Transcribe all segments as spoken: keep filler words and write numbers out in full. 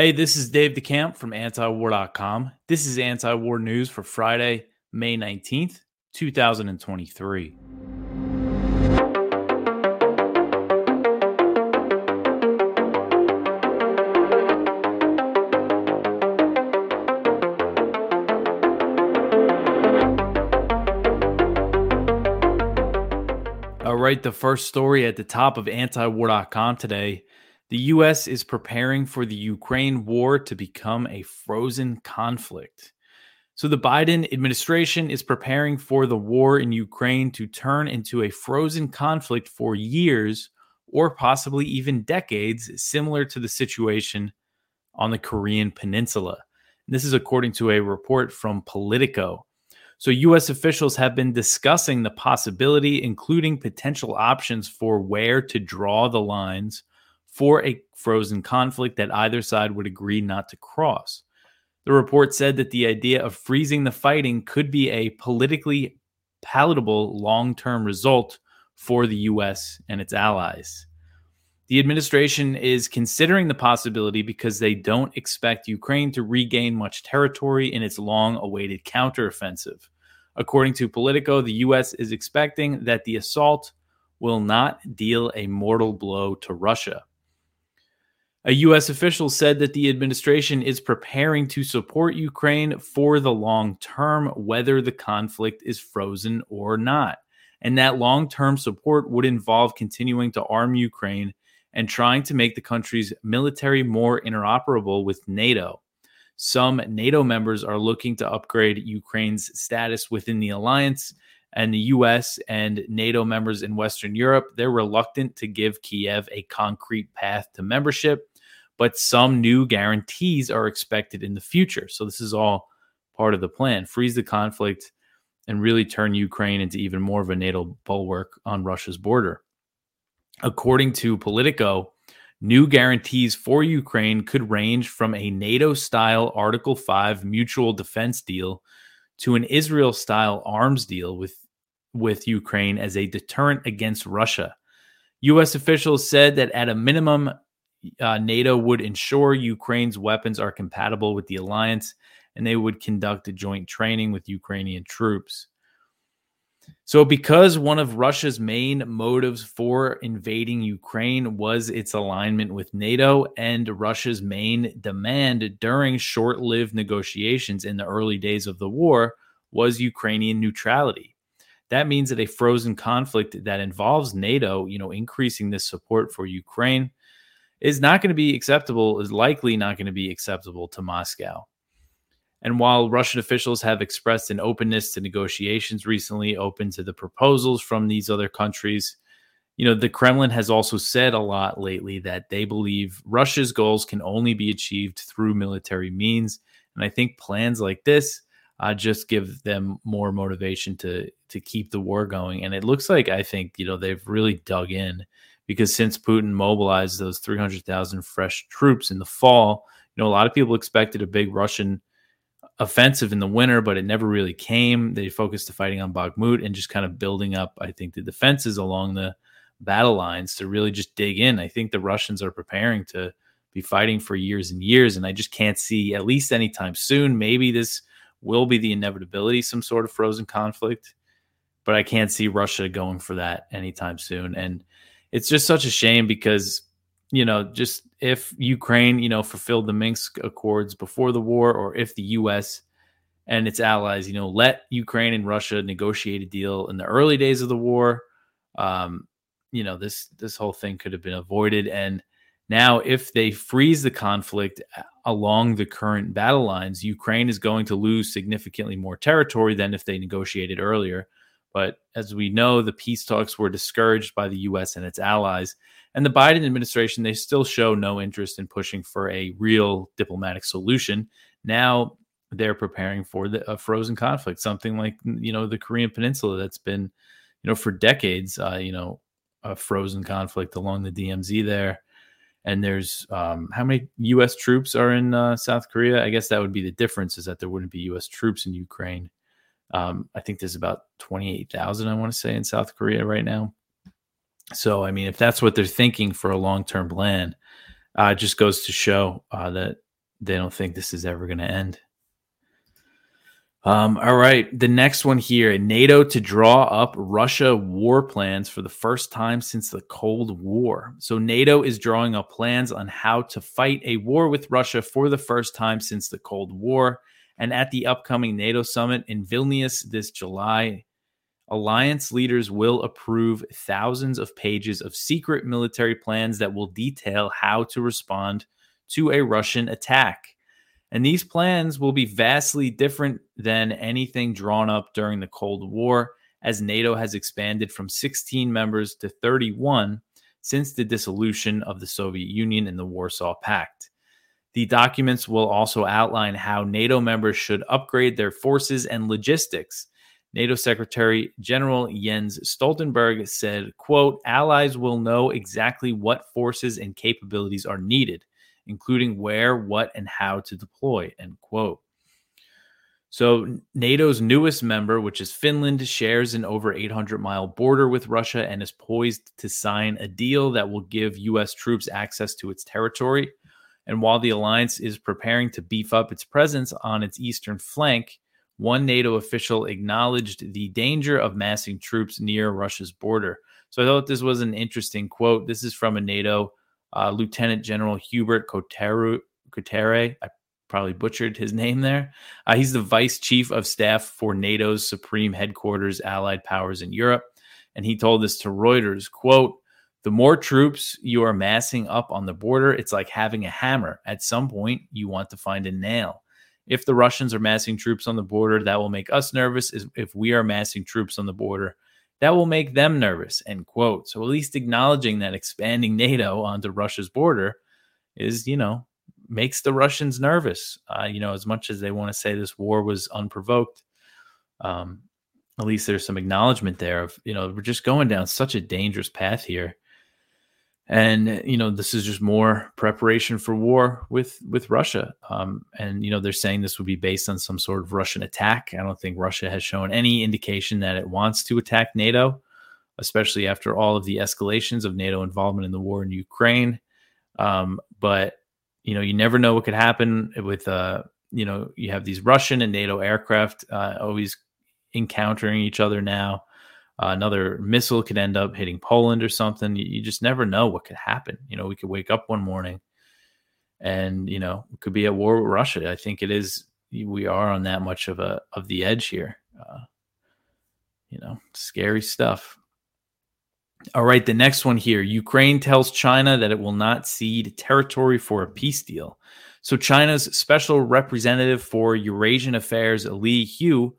Hey, this is Dave DeCamp from Antiwar dot com. This is Antiwar News for Friday, May nineteenth, twenty twenty-three. All right, the first story at the top of Antiwar dot com today. The U S is preparing for the Ukraine war to become a frozen conflict. So the Biden administration is preparing for the war in Ukraine to turn into a frozen conflict for years or possibly even decades, similar to the situation on the Korean Peninsula. And this is according to a report from Politico. So U S officials have been discussing the possibility, including potential options for where to draw the lines for a frozen conflict that either side would agree not to cross. The report said that the idea of freezing the fighting could be a politically palatable long-term result for the U S and its allies. The administration is considering the possibility because they don't expect Ukraine to regain much territory in its long-awaited counteroffensive. According to Politico, the U S is expecting that the assault will not deal a mortal blow to Russia. A U S official said that the administration is preparing to support Ukraine for the long term, whether the conflict is frozen or not. And that long-term support would involve continuing to arm Ukraine and trying to make the country's military more interoperable with NATO. Some NATO members are looking to upgrade Ukraine's status within the alliance, and the U S and NATO members in Western Europe, they're reluctant to give Kiev a concrete path to membership, but some new guarantees are expected in the future. So this is all part of the plan. Freeze the conflict and really turn Ukraine into even more of a NATO bulwark on Russia's border. According to Politico, new guarantees for Ukraine could range from a NATO-style Article five mutual defense deal to an Israel-style arms deal with, with Ukraine as a deterrent against Russia. U S officials said that at a minimum, uh, NATO would ensure Ukraine's weapons are compatible with the alliance, and they would conduct a joint training with Ukrainian troops. So because one of Russia's main motives for invading Ukraine was its alignment with NATO and Russia's main demand during short-lived negotiations in the early days of the war was Ukrainian neutrality. That means that a frozen conflict that involves NATO, you know, increasing this support for Ukraine is not going to be acceptable, is likely not going to be acceptable to Moscow. And while Russian officials have expressed an openness to negotiations recently, open to the proposals from these other countries, you know, the Kremlin has also said a lot lately that they believe Russia's goals can only be achieved through military means. And I think plans like this uh, just give them more motivation to to keep the war going. And it looks like, I think, you know, they've really dug in because since Putin mobilized those three hundred thousand fresh troops in the fall, you know, a lot of people expected a big Russian offensive in the winter, but it never really came. They focused the fighting on Bakhmut and just kind of building up, I think, the defenses along the battle lines to really just dig in. I think the Russians are preparing to be fighting for years and years, and I just can't see, at least anytime soon, maybe this will be the inevitability, some sort of frozen conflict, but I can't see Russia going for that anytime soon. And it's just such a shame because, you know, just if Ukraine, you know, fulfilled the Minsk Accords before the war, or if the U S and its allies, you know, let Ukraine and Russia negotiate a deal in the early days of the war, um, you know, this this whole thing could have been avoided. And now if they freeze the conflict along the current battle lines, Ukraine is going to lose significantly more territory than if they negotiated earlier. But as we know, the peace talks were discouraged by the U S and its allies. And the Biden administration, they still show no interest in pushing for a real diplomatic solution. Now they're preparing for the, a frozen conflict, something like, you know, the Korean Peninsula that's been, you know, for decades, uh, you know, a frozen conflict along the D M Z there. And there's um, how many U S troops are in uh, South Korea? I guess that would be the difference, is that there wouldn't be U S troops in Ukraine. Um, I think there's about twenty-eight thousand, I want to say, in South Korea right now. So, I mean, if that's what they're thinking for a long-term plan, uh, it just goes to show uh, that they don't think this is ever going to end. Um, all right. The next one here, NATO to draw up Russia war plans for the first time since the Cold War. So NATO is drawing up plans on how to fight a war with Russia for the first time since the Cold War. And at the upcoming NATO summit in Vilnius this July, alliance leaders will approve thousands of pages of secret military plans that will detail how to respond to a Russian attack. And these plans will be vastly different than anything drawn up during the Cold War, as NATO has expanded from sixteen members to thirty-one since the dissolution of the Soviet Union and the Warsaw Pact. The documents will also outline how NATO members should upgrade their forces and logistics. NATO Secretary General Jens Stoltenberg said, quote, allies will know exactly what forces and capabilities are needed, including where, what, and how to deploy, end quote. So NATO's newest member, which is Finland, shares an over eight hundred mile border with Russia and is poised to sign a deal that will give U S troops access to its territory. And while the alliance is preparing to beef up its presence on its eastern flank, one NATO official acknowledged the danger of massing troops near Russia's border. So I thought this was an interesting quote. This is from a NATO Uh, Lieutenant General Hubert Kotere, Kotere, I probably butchered his name there. Uh, he's the Vice Chief of Staff for NATO's Supreme Headquarters, Allied Powers in Europe. And he told this to Reuters, quote, the more troops you are massing up on the border, it's like having a hammer. At some point, you want to find a nail. If the Russians are massing troops on the border, that will make us nervous. If we are massing troops on the border, that will make them nervous, end quote. So at least acknowledging that expanding NATO onto Russia's border is, you know, makes the Russians nervous. Uh, you know, as much as they want to say this war was unprovoked, um, at least there's some acknowledgement there of, you know, we're just going down such a dangerous path here. And, you know, this is just more preparation for war with, with Russia. Um, and, you know, they're saying this would be based on some sort of Russian attack. I don't think Russia has shown any indication that it wants to attack NATO, especially after all of the escalations of NATO involvement in the war in Ukraine. Um, but, you know, you never know what could happen with, uh, you know, you have these Russian and NATO aircraft uh, always encountering each other now. Uh, another missile could end up hitting Poland or something. You, you just never know what could happen. You know, we could wake up one morning and, you know, it could be at war with Russia. I think it is. We are on that much of a of the edge here. Uh, you know, scary stuff. All right. The next one here. Ukraine tells China that it will not cede territory for a peace deal. So China's special representative for Eurasian affairs, Li Hui,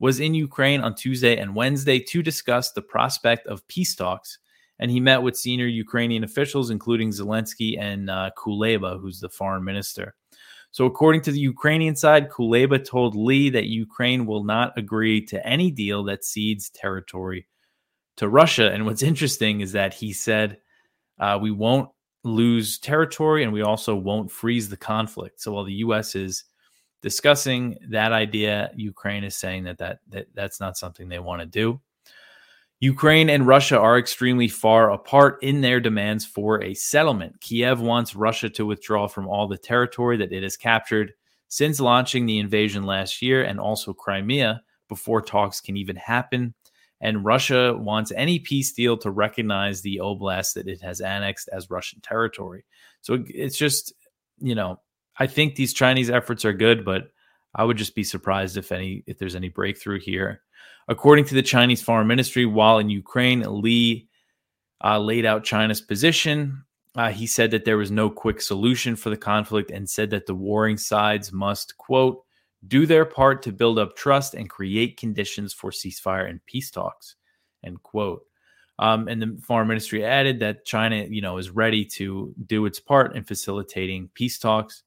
was in Ukraine on Tuesday and Wednesday to discuss the prospect of peace talks. And he met with senior Ukrainian officials, including Zelensky and uh, Kuleba, who's the foreign minister. So according to the Ukrainian side, Kuleba told Lee that Ukraine will not agree to any deal that cedes territory to Russia. And what's interesting is that he said, uh, we won't lose territory and we also won't freeze the conflict. So while the U S is discussing that idea, Ukraine is saying that, that that that's not something they want to do. Ukraine and Russia are extremely far apart in their demands for a settlement. Kiev wants Russia to withdraw from all the territory that it has captured since launching the invasion last year and also Crimea before talks can even happen. And Russia wants any peace deal to recognize the oblast that it has annexed as Russian territory. So it's just, you know, I think these Chinese efforts are good, but I would just be surprised if any if there's any breakthrough here. According to the Chinese Foreign Ministry, while in Ukraine, Li uh, laid out China's position. Uh, he said that there was no quick solution for the conflict and said that the warring sides must, quote, do their part to build up trust and create conditions for ceasefire and peace talks, end quote. Um, and the foreign ministry added that China, you know, is ready to do its part in facilitating peace talks.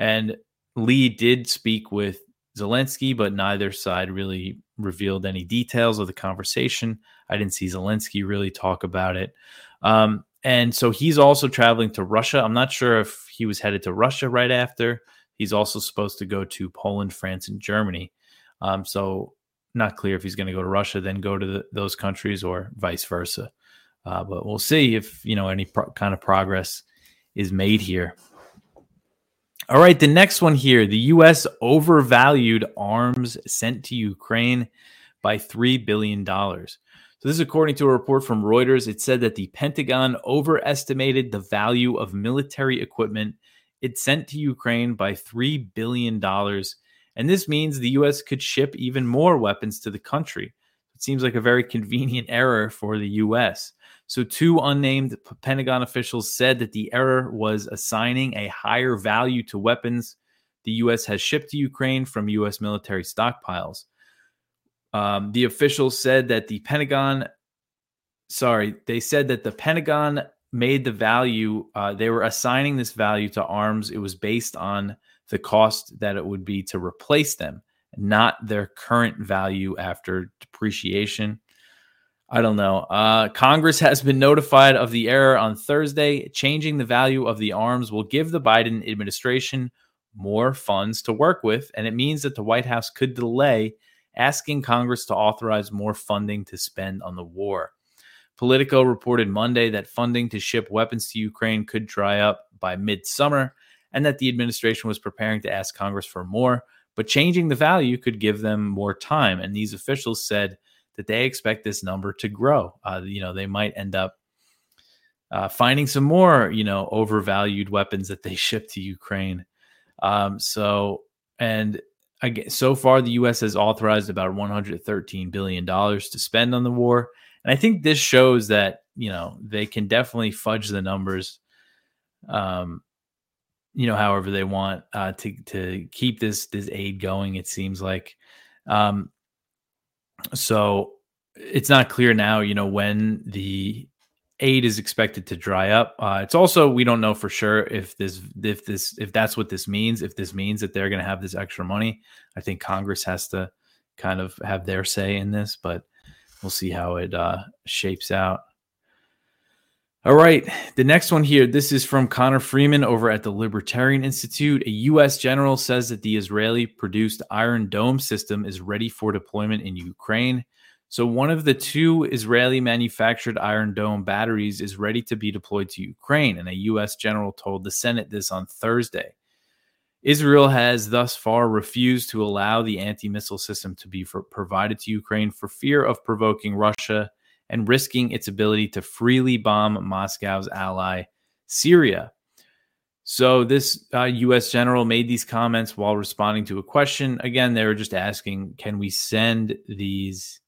And Lee did speak with Zelensky, but neither side really revealed any details of the conversation. I didn't see Zelensky really talk about it. Um, and so he's also traveling to Russia. I'm not sure if he was headed to Russia right after. He's also supposed to go to Poland, France, and Germany. Um, so not clear if he's going to go to Russia, then go to the, those countries or vice versa. Uh, but we'll see if, you know, any pro- kind of progress is made here. All right, the next one here. The U S overvalued arms sent to Ukraine by three billion dollars. So this is according to a report from Reuters. It said that the Pentagon overestimated the value of military equipment it sent to Ukraine by three billion dollars. And this means the U S could ship even more weapons to the country. It seems like a very convenient error for the U S. So two unnamed Pentagon officials said that the error was assigning a higher value to weapons the U S has shipped to Ukraine from U S military stockpiles. Um, the officials said that the Pentagon, sorry, they said that the Pentagon made the value, uh, they were assigning this value to arms. It was based on the cost that it would be to replace them, not their current value after depreciation. I don't know. Uh, Congress has been notified of the error on Thursday. Changing the value of the arms will give the Biden administration more funds to work with, and it means that the White House could delay asking Congress to authorize more funding to spend on the war. Politico reported Monday that funding to ship weapons to Ukraine could dry up by midsummer and that the administration was preparing to ask Congress for more, but changing the value could give them more time. And these officials said that they expect this number to grow. Uh, you know, they might end up uh, finding some more, you know, overvalued weapons that they ship to Ukraine. Um, so, and Again, so far, the U S has authorized about one hundred thirteen billion dollars to spend on the war. And I think this shows that, you know, they can definitely fudge the numbers, um, you know, however they want uh, to to keep this this aid going, it seems like. Um, so it's not clear now, you know, when the aid is expected to dry up. Uh, it's also, we don't know for sure if this, if this, if that's what this means, if this means that they're going to have this extra money. I think Congress has to kind of have their say in this, but we'll see how it uh, shapes out. All right. The next one here, this is from Connor Freeman over at the Libertarian Institute. A U S general says that the Israeli produced Iron Dome system is ready for deployment in Ukraine. So one of the two Israeli-manufactured Iron Dome batteries is ready to be deployed to Ukraine, and a U S general told the Senate this on Thursday. Israel has thus far refused to allow the anti-missile system to be for- provided to Ukraine for fear of provoking Russia and risking its ability to freely bomb Moscow's ally, Syria. So this uh, U S general made these comments while responding to a question. Again, they were just asking, can we send these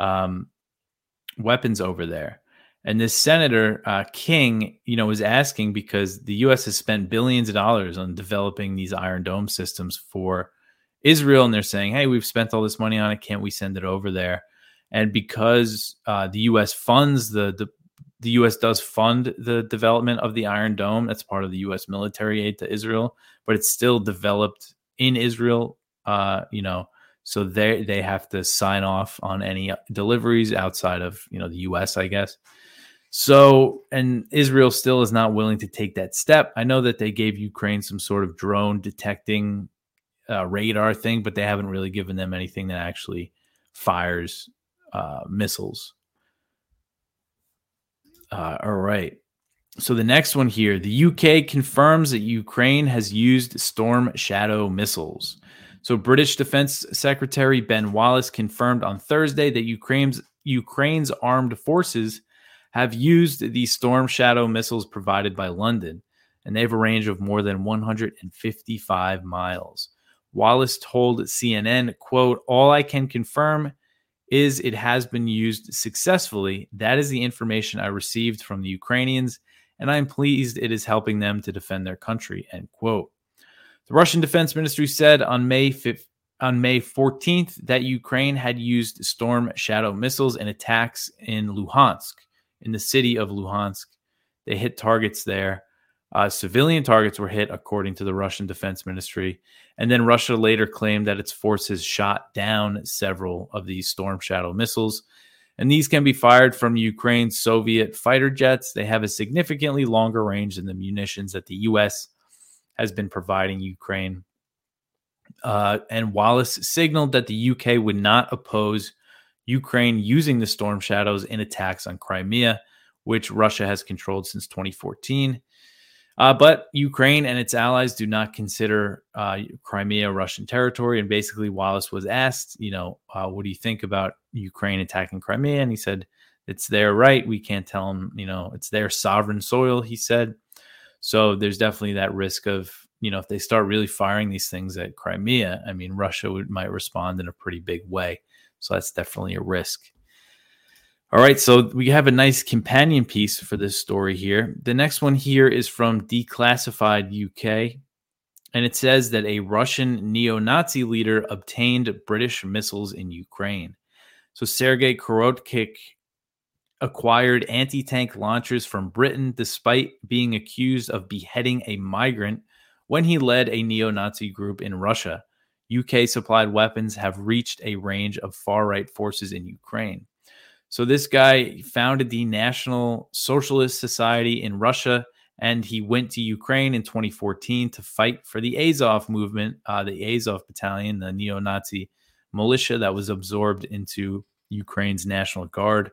Um, weapons over there? And this Senator uh, King, you know, was asking because the U S has spent billions of dollars on developing these Iron Dome systems for Israel. And they're saying, hey, we've spent all this money on it. Can't we send it over there? And because uh, the U S funds the, the, the U S does fund the development of the Iron Dome. That's part of the U S military aid to Israel, but it's still developed in Israel, uh, you know, So they they have to sign off on any deliveries outside of, you know, the U S, I guess. So, and Israel still is not willing to take that step. I know that they gave Ukraine some sort of drone detecting uh, radar thing, but they haven't really given them anything that actually fires uh, missiles. Uh, all right. So the next one here, the U K confirms that Ukraine has used Storm Shadow missiles. So British Defense Secretary Ben Wallace confirmed on Thursday that Ukraine's, Ukraine's armed forces have used the Storm Shadow missiles provided by London, and they have a range of more than one hundred fifty-five miles. Wallace told C N N, quote, "All I can confirm is it has been used successfully. That is the information I received from the Ukrainians, and I am pleased it is helping them to defend their country," end quote. The Russian Defense Ministry said on May fifth, on May fourteenth that Ukraine had used Storm Shadow missiles in attacks in Luhansk, in the city of Luhansk. They hit targets there. Uh, civilian targets were hit, according to the Russian Defense Ministry. And then Russia later claimed that its forces shot down several of these Storm Shadow missiles. And these can be fired from Ukraine's Soviet fighter jets. They have a significantly longer range than the munitions that the U S has been providing Ukraine. Uh, and Wallace signaled that the U K would not oppose Ukraine using the Storm Shadows in attacks on Crimea, which Russia has controlled since twenty fourteen. Uh, but Ukraine and its allies do not consider uh, Crimea Russian territory. And basically, Wallace was asked, you know, uh, what do you think about Ukraine attacking Crimea? And he said, it's their right. We can't tell them, you know, it's their sovereign soil, he said. So there's definitely that risk of, you know, if they start really firing these things at Crimea, I mean, Russia would, might respond in a pretty big way. So that's definitely a risk. All right, so we have a nice companion piece for this story here. The next one here is from Declassified U K, and it says that a Russian neo-Nazi leader obtained British missiles in Ukraine. So Sergei Korotkik acquired anti-tank launchers from Britain despite being accused of beheading a migrant when he led a neo-Nazi group in Russia. U K-supplied weapons have reached a range of far-right forces in Ukraine. So this guy founded the National Socialist Society in Russia, and he went to Ukraine in twenty fourteen to fight for the Azov movement, uh, the Azov battalion, the neo-Nazi militia that was absorbed into Ukraine's National Guard.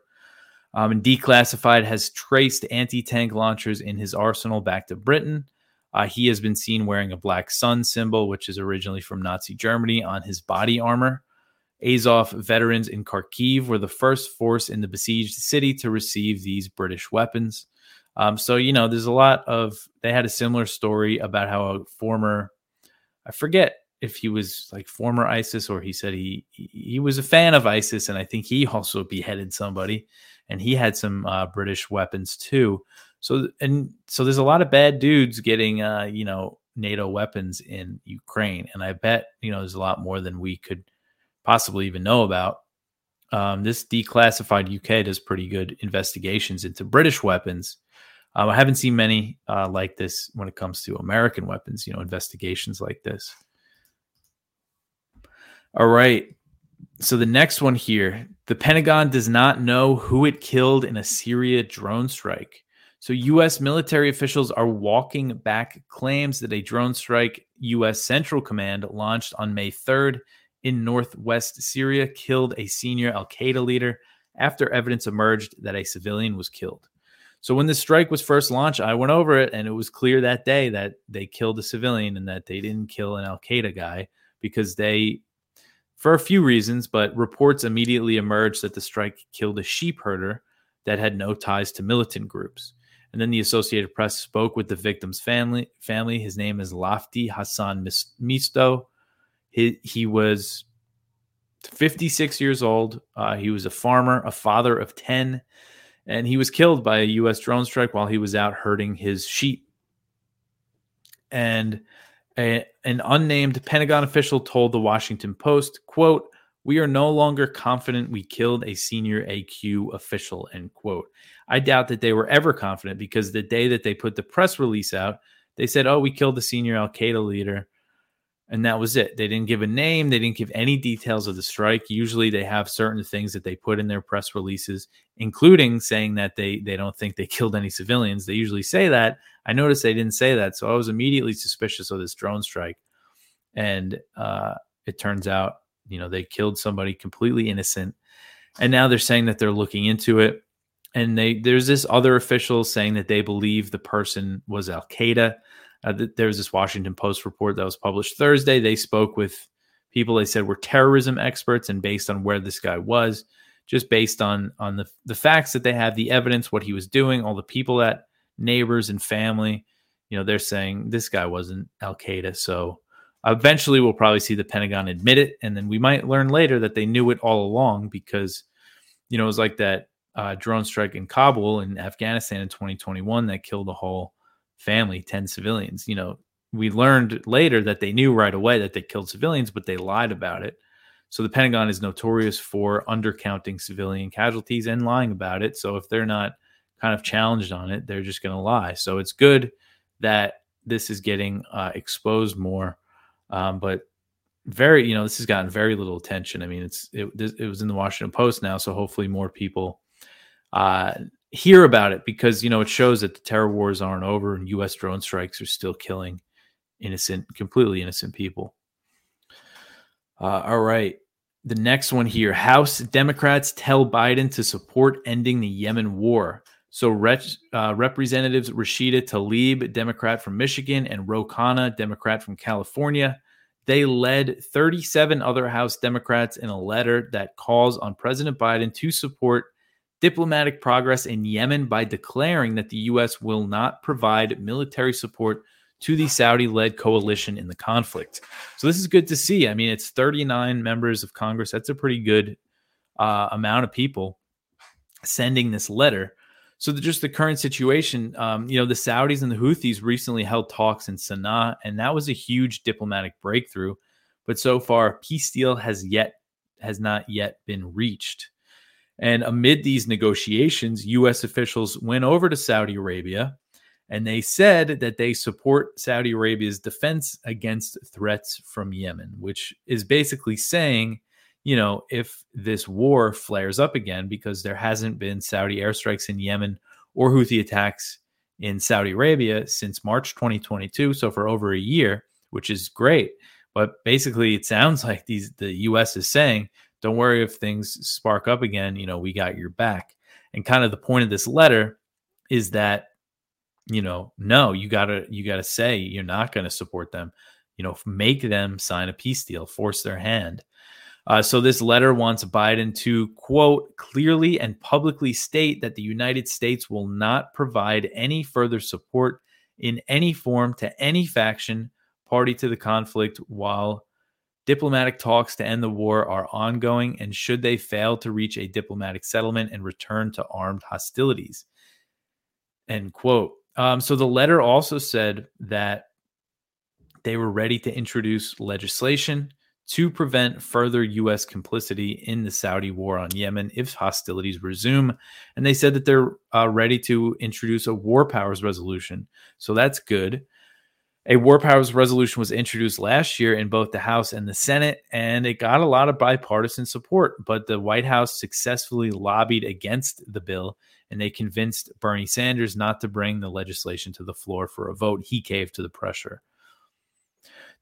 Um, and Declassified has traced anti-tank launchers in his arsenal back to Britain. Uh, he has been seen wearing a black sun symbol, which is originally from Nazi Germany, on his body armor. Azov veterans in Kharkiv were the first force in the besieged city to receive these British weapons. Um, so, you know, there's a lot of, they had a similar story about how a former, I forget if he was like former ISIS or he said he he was a fan of ISIS, and I think he also beheaded somebody, and he had some uh, British weapons too. So, and so there's a lot of bad dudes getting, uh, you know, NATO weapons in Ukraine. And I bet, you know, there's a lot more than we could possibly even know about. Um, this Declassified U K does pretty good investigations into British weapons. Um, I haven't seen many uh, like this when it comes to American weapons, you know, investigations like this. All right. So the next one here, the Pentagon does not know who it killed in a Syria drone strike. So U S military officials are walking back claims that a drone strike U S Central Command launched on May third in northwest Syria killed a senior al-Qaeda leader after evidence emerged that a civilian was killed. So when the strike was first launched, I went over it, and it was clear that day that they killed a civilian and that they didn't kill an al-Qaeda guy, because they, for a few reasons, but reports immediately emerged that the strike killed a sheep herder that had no ties to militant groups. And then the Associated Press spoke with the victim's family. Family. His name is Lafti Hassan Misto. He, he was fifty-six years old. Uh, he was a farmer, a father of ten, and he was killed by a U S drone strike while he was out herding his sheep. And a, an unnamed Pentagon official told the Washington Post, quote, "We are no longer confident we killed a senior A Q official," end quote. I doubt that they were ever confident, because the day that they put the press release out, they said, "Oh, we killed the senior al-Qaeda leader." And that was it. They didn't give a name. They didn't give any details of the strike. Usually they have certain things that they put in their press releases, including saying that they, they don't think they killed any civilians. They usually say that. I noticed they didn't say that. So I was immediately suspicious of this drone strike. And uh, it turns out, you know, they killed somebody completely innocent. And now they're saying that they're looking into it. And they, there's this other official saying that they believe the person was al-Qaeda. Uh, there was this Washington Post report that was published Thursday. They spoke with people they said were terrorism experts, and based on where this guy was, just based on on the, the facts that they have, the evidence, what he was doing, all the people that, neighbors and family, you know, they're saying this guy wasn't al-Qaeda. So eventually we'll probably see the Pentagon admit it. And then we might learn later that they knew it all along, because, you know, it was like that uh, drone strike in Kabul in Afghanistan in twenty twenty-one that killed a whole family, ten civilians. You know, we learned later that they knew right away that they killed civilians, but they lied about it. So the Pentagon is notorious for undercounting civilian casualties and lying about it. So if they're not kind of challenged on it, they're just going to lie. So it's good that this is getting uh, exposed more. Um, but very, you know, this has gotten very little attention. I mean, it's, it, it was in the Washington Post now. So hopefully more people uh, hear about it, because, you know, it shows that the terror wars aren't over and U S drone strikes are still killing innocent, completely innocent people. Uh, all right. The next one here, House Democrats tell Biden to support ending the Yemen war. So Rep, uh, Representatives Rashida Tlaib, Democrat from Michigan, and Ro Khanna, Democrat from California, they led thirty-seven other House Democrats in a letter that calls on President Biden to support diplomatic progress in Yemen by declaring that the U S will not provide military support to the Saudi-led coalition in the conflict. So this is good to see. I mean, it's thirty-nine members of Congress. That's a pretty good uh, amount of people sending this letter. So the, just the current situation, um, you know, the Saudis and the Houthis recently held talks in Sana'a, and that was a huge diplomatic breakthrough. But so far, a peace deal has yet has not yet been reached. And amid these negotiations, U S officials went over to Saudi Arabia, and they said that they support Saudi Arabia's defense against threats from Yemen, which is basically saying, you know, if this war flares up again, because there hasn't been Saudi airstrikes in Yemen or Houthi attacks in Saudi Arabia since March twenty twenty-two, so for over a year, which is great. But basically, it sounds like these the U S is saying, don't worry if things spark up again, you know, we got your back. And kind of the point of this letter is that, you know, no, you gotta, you gotta say you're not going to support them, you know, make them sign a peace deal, force their hand. Uh, so this letter wants Biden to, quote, clearly and publicly state that the United States will not provide any further support in any form to any faction party to the conflict while diplomatic talks to end the war are ongoing, and should they fail to reach a diplomatic settlement and return to armed hostilities, end quote. Um, so the letter also said that they were ready to introduce legislation to prevent further U S complicity in the Saudi war on Yemen if hostilities resume. And they said that they're uh, ready to introduce a war powers resolution. So that's good. A war powers resolution was introduced last year in both the House and the Senate, and it got a lot of bipartisan support, but the White House successfully lobbied against the bill, and they convinced Bernie Sanders not to bring the legislation to the floor for a vote. He caved to the pressure.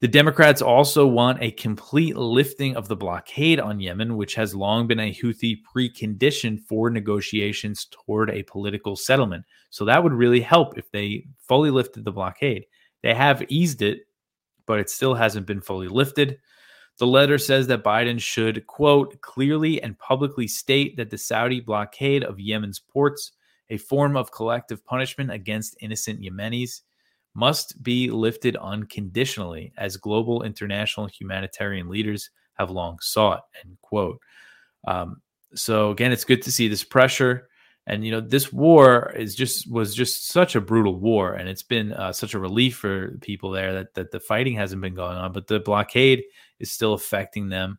The Democrats also want a complete lifting of the blockade on Yemen, which has long been a Houthi precondition for negotiations toward a political settlement. So that would really help if they fully lifted the blockade. They have eased it, but it still hasn't been fully lifted. The letter says that Biden should, quote, clearly and publicly state that the Saudi blockade of Yemen's ports, a form of collective punishment against innocent Yemenis, must be lifted unconditionally, as global international humanitarian leaders have long sought, end quote. Um, so again, it's good to see this pressure. And, you know, this war is just was just such a brutal war, and it's been uh, such a relief for people there that, that the fighting hasn't been going on, but the blockade is still affecting them.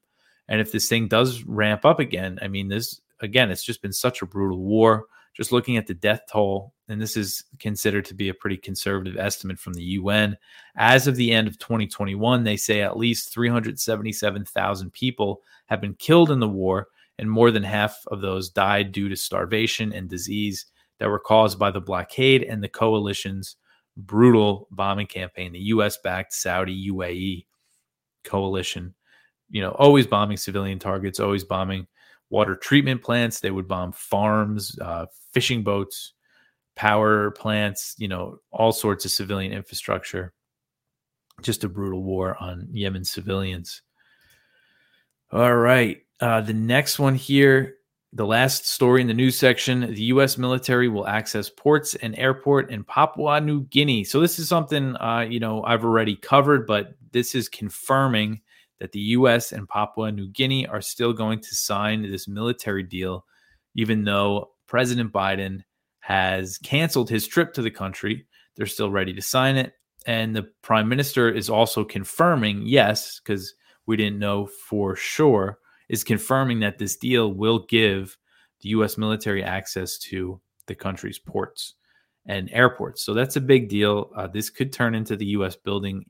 And if this thing does ramp up again, I mean, this, again, it's just been such a brutal war. Just looking at the death toll, and this is considered to be a pretty conservative estimate from the U N. As of the end of twenty twenty-one, they say at least three hundred seventy-seven thousand people have been killed in the war, and more than half of those died due to starvation and disease that were caused by the blockade and the coalition's brutal bombing campaign, the U S-backed Saudi U A E coalition. You know, always bombing civilian targets, always bombing water treatment plants. They would bomb farms, uh, fishing boats, power plants, you know, all sorts of civilian infrastructure. Just a brutal war on Yemen civilians. All right. Uh, the next one here, the last story in the news section, the U S military will access ports and airport in Papua New Guinea. So this is something, uh, you know, I've already covered, but this is confirming that the U S and Papua New Guinea are still going to sign this military deal, even though President Biden has canceled his trip to the country. They're still ready to sign it. And the prime minister is also confirming, yes, because we didn't know for sure, is confirming that this deal will give the U S military access to the country's ports and airports. So that's a big deal. Uh, this could turn into the U S building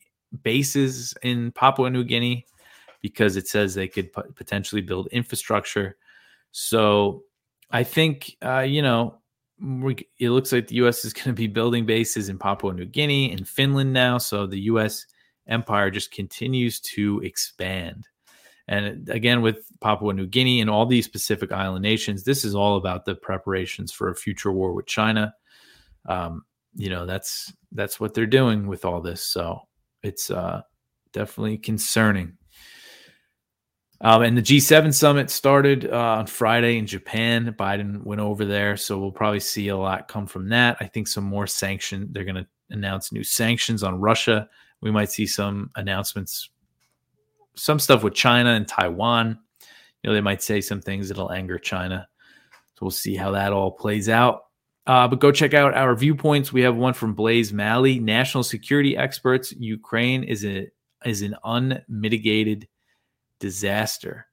bases in Papua New Guinea, because it says they could p- potentially build infrastructure. So I think, uh, you know, we, it looks like the U S is going to be building bases in Papua New Guinea and Finland now. So the U S empire just continues to expand. And again, with Papua New Guinea and all these Pacific Island nations, this is all about the preparations for a future war with China. Um, you know, that's that's what they're doing with all this. So it's uh, definitely concerning. Um, and the G seven summit started uh, on Friday in Japan. Biden went over there, so we'll probably see a lot come from that. I think some more sanctions. They're going to announce new sanctions on Russia. We might see some announcements, some stuff with China and Taiwan. You know, they might say some things that'll anger China. So we'll see how that all plays out. Uh, but go check out our viewpoints. We have one from Blaze Malley, national security experts. Ukraine is a is an unmitigated disaster.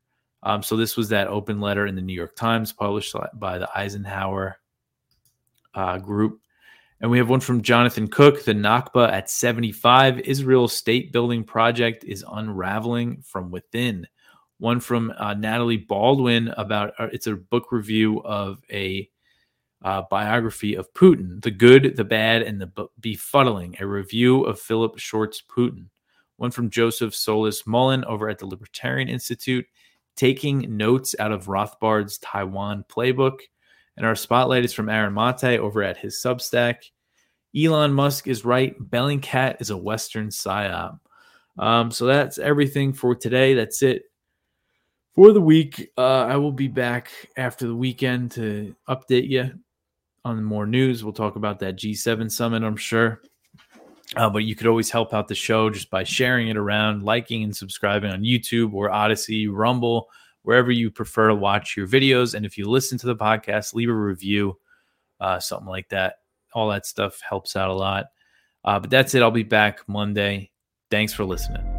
Um, so this was that open letter in the New York Times published by the Eisenhower uh, group. And we have one from Jonathan Cook, the Nakba at seventy-five, Israel's state building project is unraveling from within. One from uh, Natalie Baldwin about, uh, it's a book review of a uh, biography of Putin, The Good, the Bad, and the B- Befuddling, a review of Philip Short's Putin. One from Joseph Solis Mullen over at the Libertarian Institute, taking notes out of Rothbard's Taiwan playbook. And our spotlight is from Aaron Mate over at his Substack. Elon Musk is right. Bellingcat is a Western psyop. Um, so that's everything for today. That's it for the week. Uh, I will be back after the weekend to update you on more news. We'll talk about that G seven summit, I'm sure. Uh, but you could always help out the show just by sharing it around, liking and subscribing on YouTube or Odyssey, Rumble, wherever you prefer to watch your videos. And if you listen to the podcast, leave a review, uh, something like that. All that stuff helps out a lot. Uh, but that's it. I'll be back Monday. Thanks for listening.